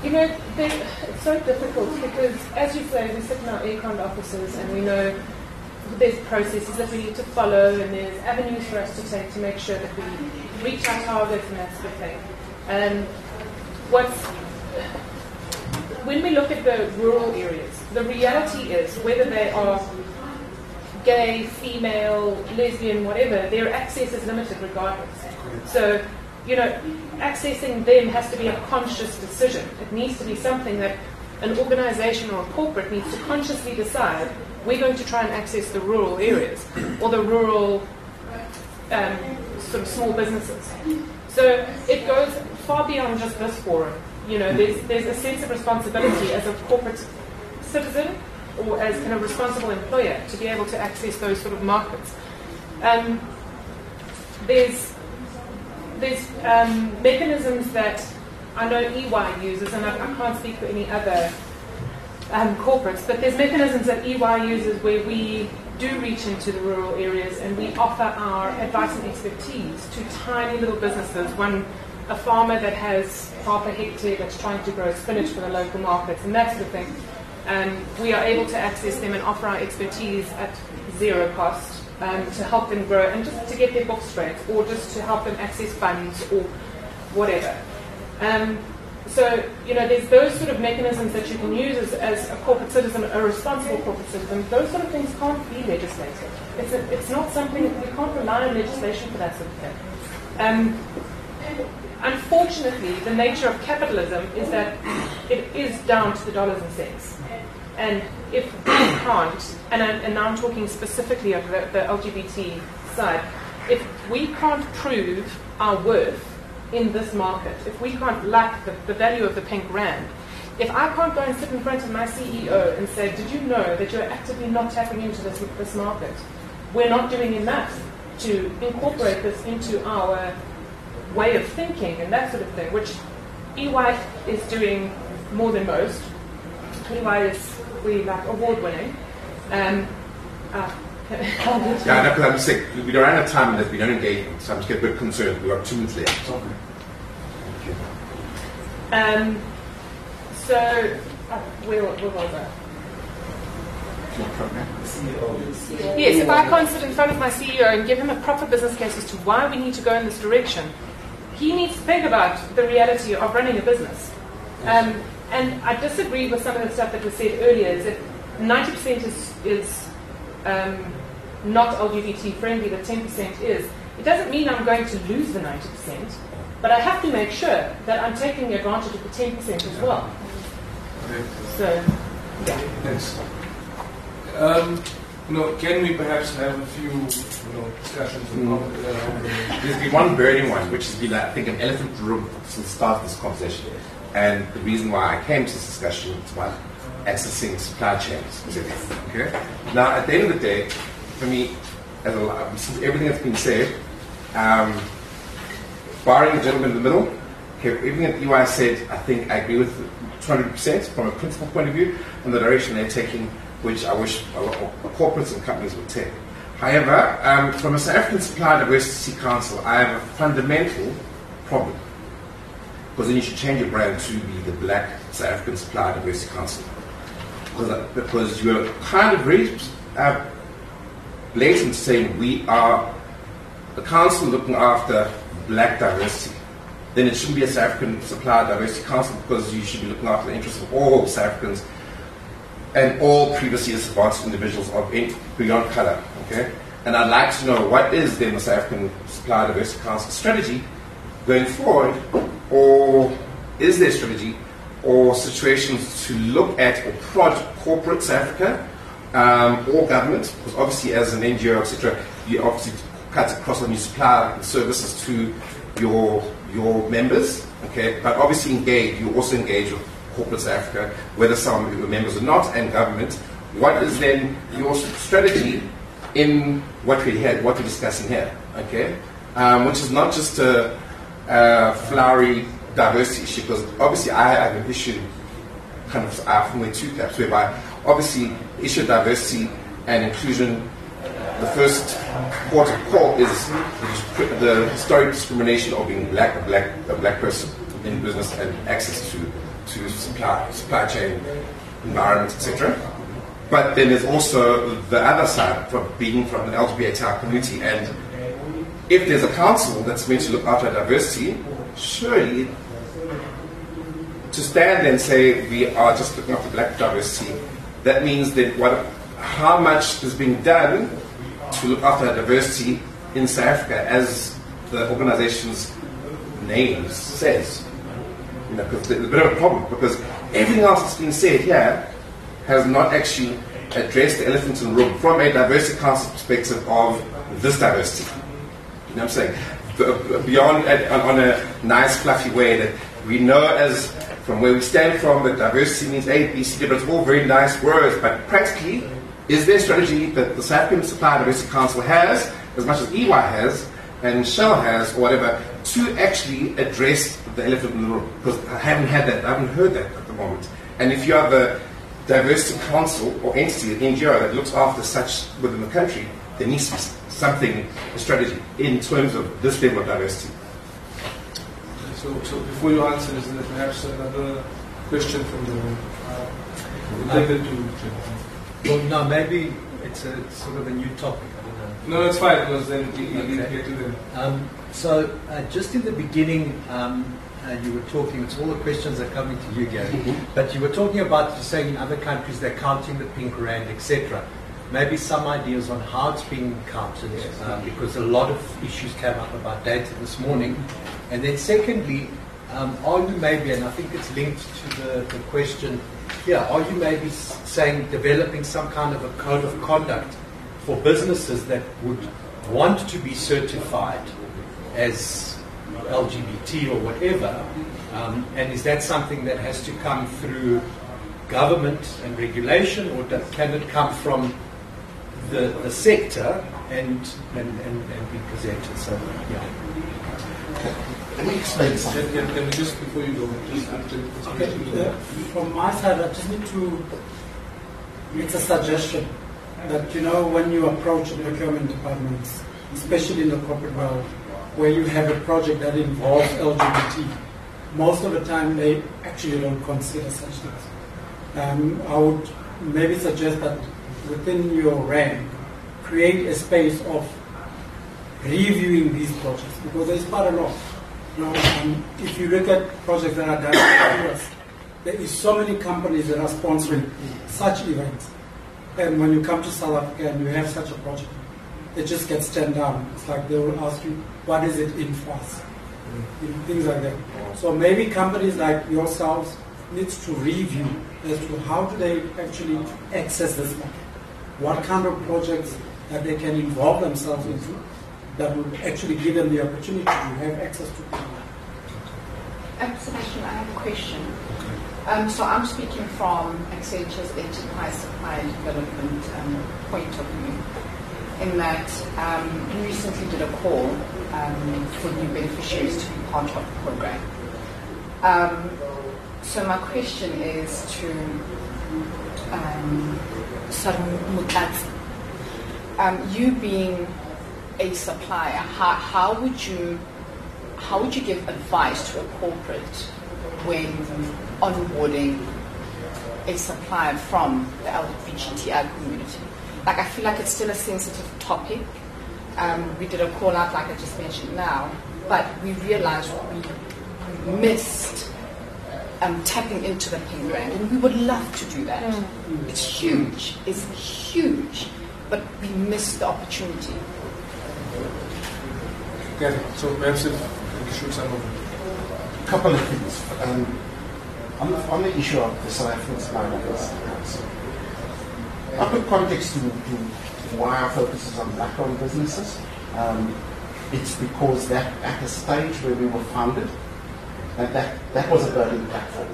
you know, it's so difficult because, as you say, we sit in our aircon offices and we know there's processes that we need to follow and there's avenues for us to take to make sure that we reach our targets and that sort of thing. Um, what's, when we look at the rural areas, the reality is whether they are gay, female, lesbian, whatever, their access is limited regardless. So, you know, accessing them has to be a conscious decision. It needs to be something that an organization or a corporate needs to consciously decide, we're going to try and access the rural areas or the rural um, sort of small businesses. So it goes far beyond just this forum. You know, there's, there's a sense of responsibility as a corporate citizen or as kind of responsible employer to be able to access those sort of markets. Um, there's there's um, mechanisms that I know E Y uses, and I, I can't speak for any other um, corporates, but there's mechanisms that E Y uses where we do reach into the rural areas and we offer our advice and expertise to tiny little businesses. One, a farmer that has half a hectare that's trying to grow spinach for the local markets and that sort of thing. Um, we are able to access them and offer our expertise at zero cost um, to help them grow and just to get their books straight or just to help them access funds or whatever. Um, So, you know, there's those sort of mechanisms that you can use as, as a corporate citizen, a responsible corporate citizen. Those sort of things can't be legislated. It's a, it's not something, we can't rely on legislation for that sort of thing. Um, unfortunately, the nature of capitalism is that it is down to the dollars and cents. And if we can't, and, I, and now I'm talking specifically of the, the L G B T side, if we can't prove our worth in this market, if we can't lack the, the value of the pink rand, if I can't go and sit in front of my C E O and say, did you know that you're actively not tapping into this, this market? We're not doing enough to incorporate this into our way of thinking and that sort of thing, which E Y is doing more than most. E Y is really like award winning. Um, uh, yeah, no, because I'm just saying, we don't have time in that, we don't engage, so I'm just getting a bit concerned. We've got two minutes left. Okay. Um, so, uh, where will we go? Yes, if I can't sit in front of my C E O and give him a proper business case as to why we need to go in this direction, he needs to think about the reality of running a business. Um, and I disagree with some of the stuff that was said earlier, is that ninety percent is... is Um, not L G B T friendly, but ten percent is. It doesn't mean I'm going to lose the ninety percent, but I have to make sure that I'm taking advantage of the ten percent as well. So, yeah. Thanks. Um, you know, can we perhaps have a few, you know, discussions? Mm. Uh, There's been one burning one, which has been, I think, an elephant room since the start of this conversation. And the reason why I came to this discussion is why. Accessing supply chains. Okay. Now, at the end of the day, for me, as a, since everything that's been said, um, barring the gentleman in the middle, okay, everything that E Y said, I think I agree with two hundred percent from a principal point of view and the direction they're taking, which I wish a lot of corporates and companies would take. However, um, from a South African Supplier Diversity Council, I have a fundamental problem, because then you should change your brand to be the Black South African Supplier Diversity Council. Because you're kind of very uh, blatant saying we are a council looking after black diversity. Then it shouldn't be a South African Supplier Diversity Council, because you should be looking after the interests of all South Africans and all previously disadvantaged individuals of beyond colour. Okay? And I'd like to know what is then the South African Supplier Diversity Council strategy going forward, or is there strategy? Or situations to look at or prod corporate South Africa um, or government, because obviously as an N G O, et cetera, you obviously cut across on your supply services to your your members, okay? But obviously engage, you also engage with corporate South Africa, whether some of your members or not, and government. What is then your strategy in what we had, what we're discussing here, okay? Um, which is not just a, a flowery diversity issue, because obviously I have an issue kind of uh, from the two caps, whereby obviously issue of diversity and inclusion, the first port of call is the historic discrimination of being black, a black, a black person in business and access to, to supply, supply chain, environment, et cetera. But then there's also the other side from being from the L G B T I community, and if there's a council that's meant to look after diversity, surely to stand and say we are just looking after black diversity, that means that what, how much is being done to look after diversity in South Africa, as the organization's name says. You know, because there's a bit of a problem, because everything else that's been said here has not actually addressed the elephant in the room from a diversity council perspective of this diversity. You know what I'm saying? Beyond on a nice fluffy way that we know as from where we stand from that diversity means A, B, C, D, but it's all very nice words, but practically is there a strategy that the South African Supplier Diversity Council has, as much as E Y has and Shell has or whatever, to actually address the elephant in the room? Because I haven't had that, I haven't heard that at the moment. And if you are the diversity council or entity, an N G O that looks after such within the country, there needs to be something, a strategy, in terms of this level of diversity. So, so before you answer, is there perhaps another question from the room? Well, no, maybe it's, a, it's sort of a new topic. I don't know. No, it's fine, because then we, we okay. get to them. Um, so, uh, just in the beginning, um, uh, you were talking, it's all the questions that are coming to you, Gary, but you were talking about saying in other countries they're counting the pink rand, et cetera. Maybe some ideas on how it's being counted, yes, uh, because a lot of issues came up about data this morning. And then secondly, um, are you maybe, and I think it's linked to the, the question here, are you maybe saying developing some kind of a code of conduct for businesses that would want to be certified as L G B T or whatever, um, and is that something that has to come through government and regulation, or does, can it come from the, the sector and and, and and be presented? So yeah. Can we explain something? Can, can we just before you go, just okay. the, from my side, I just need to. It's a suggestion that you know when you approach procurement departments, especially in the corporate world, where you have a project that involves L G B T, most of the time they actually don't consider such things. Um, I would maybe suggest that within your rank, create a space of reviewing these projects, because there's quite a lot. You know, um, if you look at projects that are done in the U S, there is so many companies that are sponsoring such events. And when you come to South Africa and you have such a project, it just gets turned down. It's like they will ask you, what is it in for us? You know, things like that. So maybe companies like yourselves need to review as to how do they actually access this market. What kind of projects that they can involve themselves into that would actually give them the opportunity to have access to the market. Um, Sebastian, I have a question. Um, so I'm speaking from Accenture's enterprise supply development um, point of view, in that um, we recently did a call um, for new beneficiaries to be part of the program. Um, so my question is to um, Mutlatsi, um, you being a supplier, how, how would you how would you give advice to a corporate when onboarding a supplier from the L G B T I community? Like, I feel like it's still a sensitive topic. Um, we did a call out, like I just mentioned now, but we realized we missed um, tapping into the pink rand, and we would love to do that. Mm. It's huge, it's huge, but we missed the opportunity. Okay, so perhaps if you should some of a couple of things. Um, On the, on the issue of the South African Supplier Diversity Council, I put context to, to why our focus is on black-owned businesses. Um, it's because that at the stage where we were founded, that, that, that was a burning platform.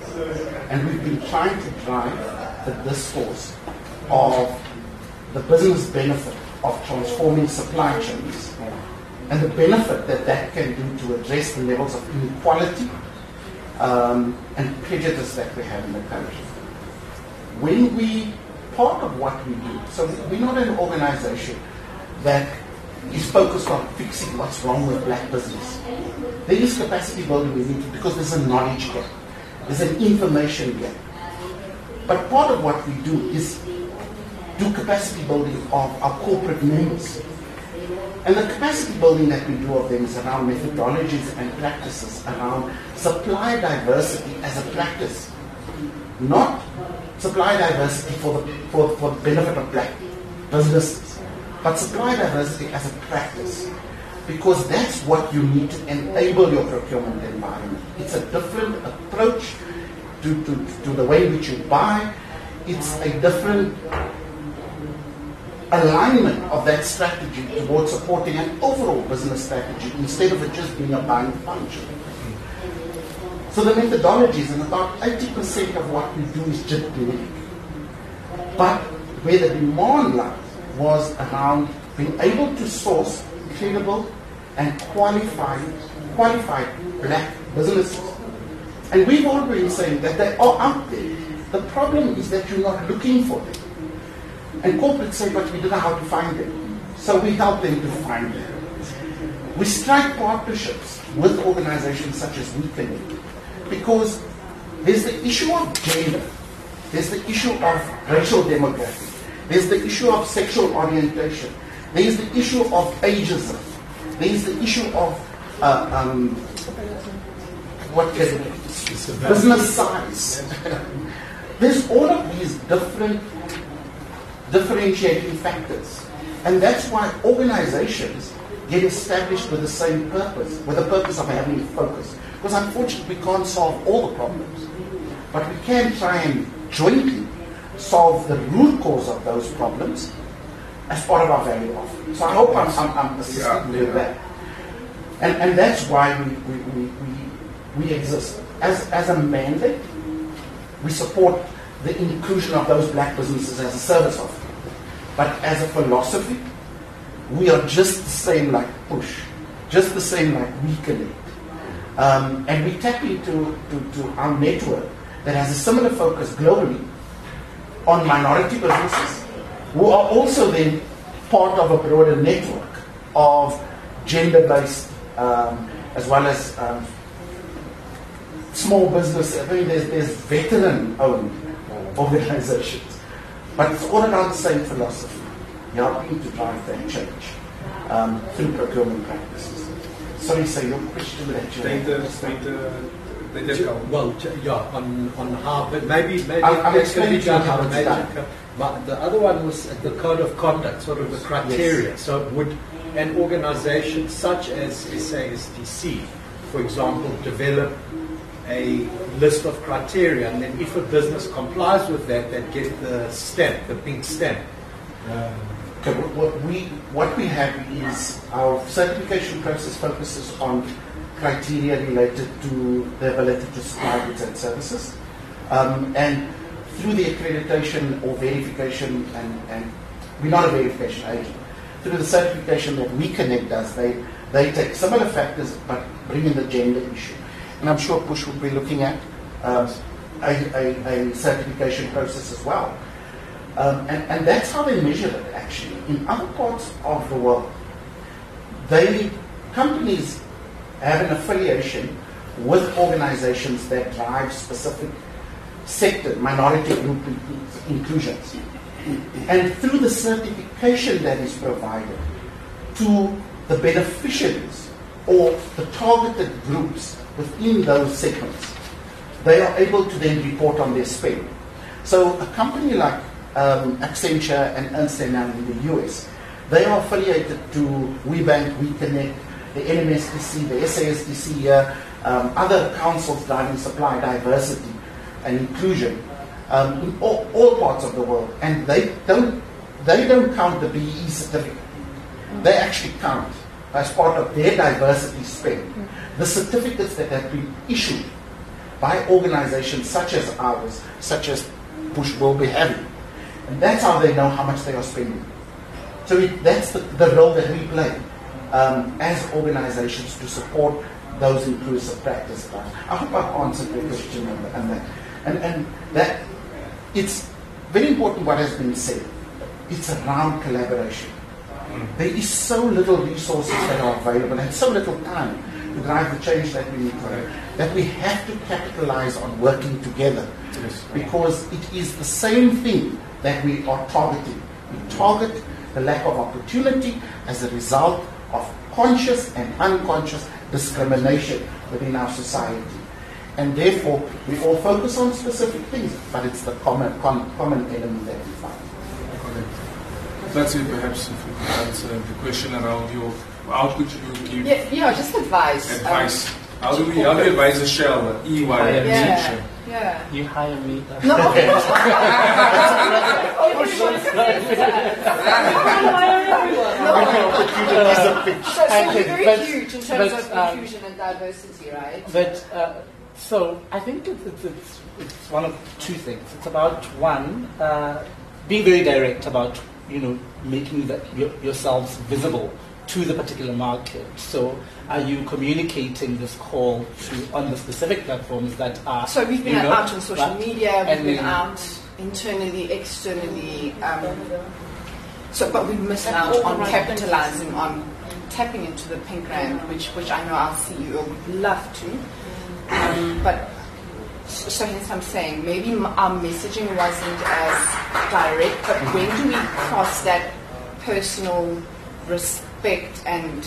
And we've been trying to drive the discourse of the business benefit of transforming supply chains and the benefit that that can do to address the levels of inequality Um, and prejudice that we have in the country. When we, part of what we do, so we're not an organization that is focused on fixing what's wrong with black business. There is capacity building we need to, because there's a knowledge gap, there's an information gap. But part of what we do is do capacity building of our corporate members. And the capacity building that we do of them is around methodologies and practices around supply diversity as a practice, not supply diversity for the, for, for the benefit of black businesses, but supply diversity as a practice, because that's what you need to enable your procurement environment. It's a different approach to, to, to the way in which you buy. It's a different alignment of that strategy towards supporting an overall business strategy instead of it just being a buying function. So the methodologies, and about eighty percent of what we do is just generic. But where the demand lies was around being able to source credible and qualified, qualified black businesses. And we've all been saying that they are out there. The problem is that you're not looking for them. And corporates say, but we don't know how to find them. So we help them to find them. We strike partnerships with organizations such as WeConnect, because there's the issue of gender, there's the issue of racial demographics, there's the issue of sexual orientation, there's the issue of ageism, there's the issue of uh, um, what is it? Business size. There's all of these different differentiating factors. And that's why organizations get established with the same purpose, with the purpose of having a focus. Because unfortunately we can't solve all the problems, but we can try and jointly solve the root cause of those problems as part of our value offering. So I hope I'm, I'm, I'm assisting yeah, with yeah. that. And, and that's why we, we, we, we, we exist. As, as a mandate, we support the inclusion of those black businesses as a service offering. But as a philosophy, we are just the same like Push, just the same like WeConnect. Um, and we tap into to, to our network that has a similar focus globally on minority businesses, who are also then part of a broader network of gender-based um, as well as um, small business. I mean, there's, there's veteran-owned organizations. But it's all around the same philosophy. You are helping to drive that change um, through procurement practices. Sorry, sir, your question that well, yeah, on, on how, but maybe, maybe I'm that's going to be done how to But the other one was the code of conduct, sort of the criteria. Yes. So would an organization such as S A S D C, for example, develop a list of criteria, and then if a business complies with that, they get the stamp, the pink stamp? Um, okay, what we, what we have is our certification process focuses on criteria related to the ability to supply goods and services. Um, and through the accreditation or verification, and, and we're not a verification agent, through the certification that WeConnect does, they, they take similar factors but bring in the gender issue. And I'm sure Push will be looking at um, a, a, a certification process as well. Um, and, and that's how they measure it actually. In other parts of the world, they, companies have an affiliation with organizations that drive specific sector, minority group inclusions. And through the certification that is provided to the beneficiaries or the targeted groups within those segments, they are able to then report on their spend. So a company like um, Accenture and Ernst and Young in the U S, they are affiliated to WeBank, WeConnect, the N M S D C, the S A S D C here, um, other councils driving supply diversity and inclusion um, in all, all parts of the world, and they don't they don't count the B E E certificate. They actually count as part of their diversity spend the certificates that have been issued by organizations such as ours, such as Push will be having, and that's how they know how much they are spending. So it, that's the, the role that we play. Um, as organizations to support those inclusive practices. I hope I've answered the question and, and that. And, and that, it's very important what has been said. It's around collaboration. There is so little resources that are available and so little time to drive the change that we need to, that we have to capitalize on working together, because it is the same thing that we are targeting. We target the lack of opportunity as a result of conscious and unconscious discrimination within our society. And therefore, we all focus on specific things, but it's the common com common enemy that we find. Correct. That's it, perhaps, if you could answer the question around your output you give. Yeah, yeah, just advice. Advice. Um, how do we how do you advise a Shell, E Y, and yeah. Yeah. You hire me. No, of course. So it's very but, huge in terms but, of inclusion um, and diversity, right? But uh, so I think it's, it's, it's, it's one of two things. It's about one, uh, being very direct about, you know, making that your, yourselves visible to the particular market. So are you communicating this call to on the specific platforms that are... So we've been you know, out on social but, media, we've and been then, out internally, externally. Um, so, but we've missed out on right capitalizing things. On tapping into the pink rand, which which I know our C E O would love to. Um, but, so hence I'm saying, maybe our messaging wasn't as direct, but when do we cross that personal risk? And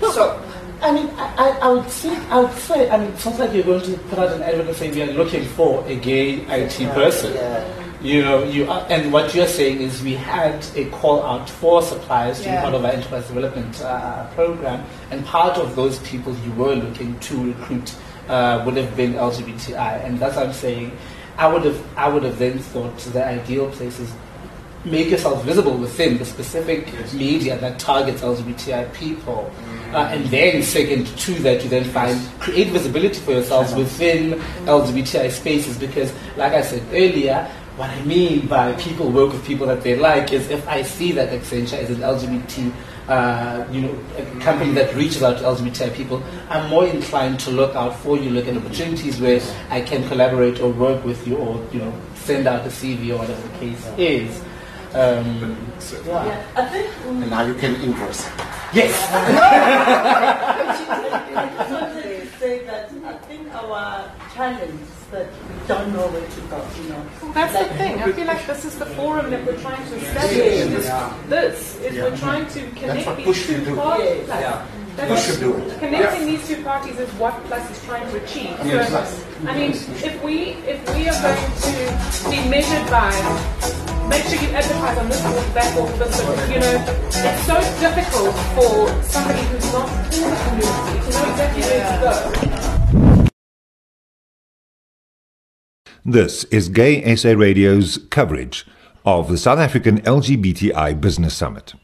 so, I mean, I, I would think, I would say, I mean, it sounds like you're going to put out an advert and say we are looking for a gay I T person. Yeah. You know, you are, and what you're saying is we had a call out for suppliers to be part of our enterprise development uh, program, and part of those people you were looking to recruit uh, would have been L G B T I, and that's what I'm saying. I would have, I would have then thought the ideal place is make yourself visible within the specific yes. media that targets L G B T I people. Mm. Uh, and then second to that, you then find, create visibility for yourselves within mm. L G B T I spaces, because like I said earlier, what I mean by people work with people that they like is if I see that Accenture is an L G B T uh, you know, a company that reaches out to L G B T I people, I'm more inclined to look out for you, look at opportunities where I can collaborate or work with you, or you know, send out a C V or whatever the case is. Um, so, yeah. Yeah, I think, um, and now you can invoice. Yes. I totally say that I think our challenge is that we don't know where to go. You know, well, that's like, the thing. I feel like this is the forum that we're trying to establish. Yeah. This, yeah. this is yeah. we're trying to connect these two parties. Yeah. Push should do it. Connecting yes. these two parties is what Plus is trying to achieve. Yes. So, yes. I mean, if we if we are going to be measured by. Make sure you advertise on this or that or this, you know, it's so difficult for somebody who's not in the community to know exactly where to go. This is Gay S A Radio's coverage of the South African L G B T I Business Summit.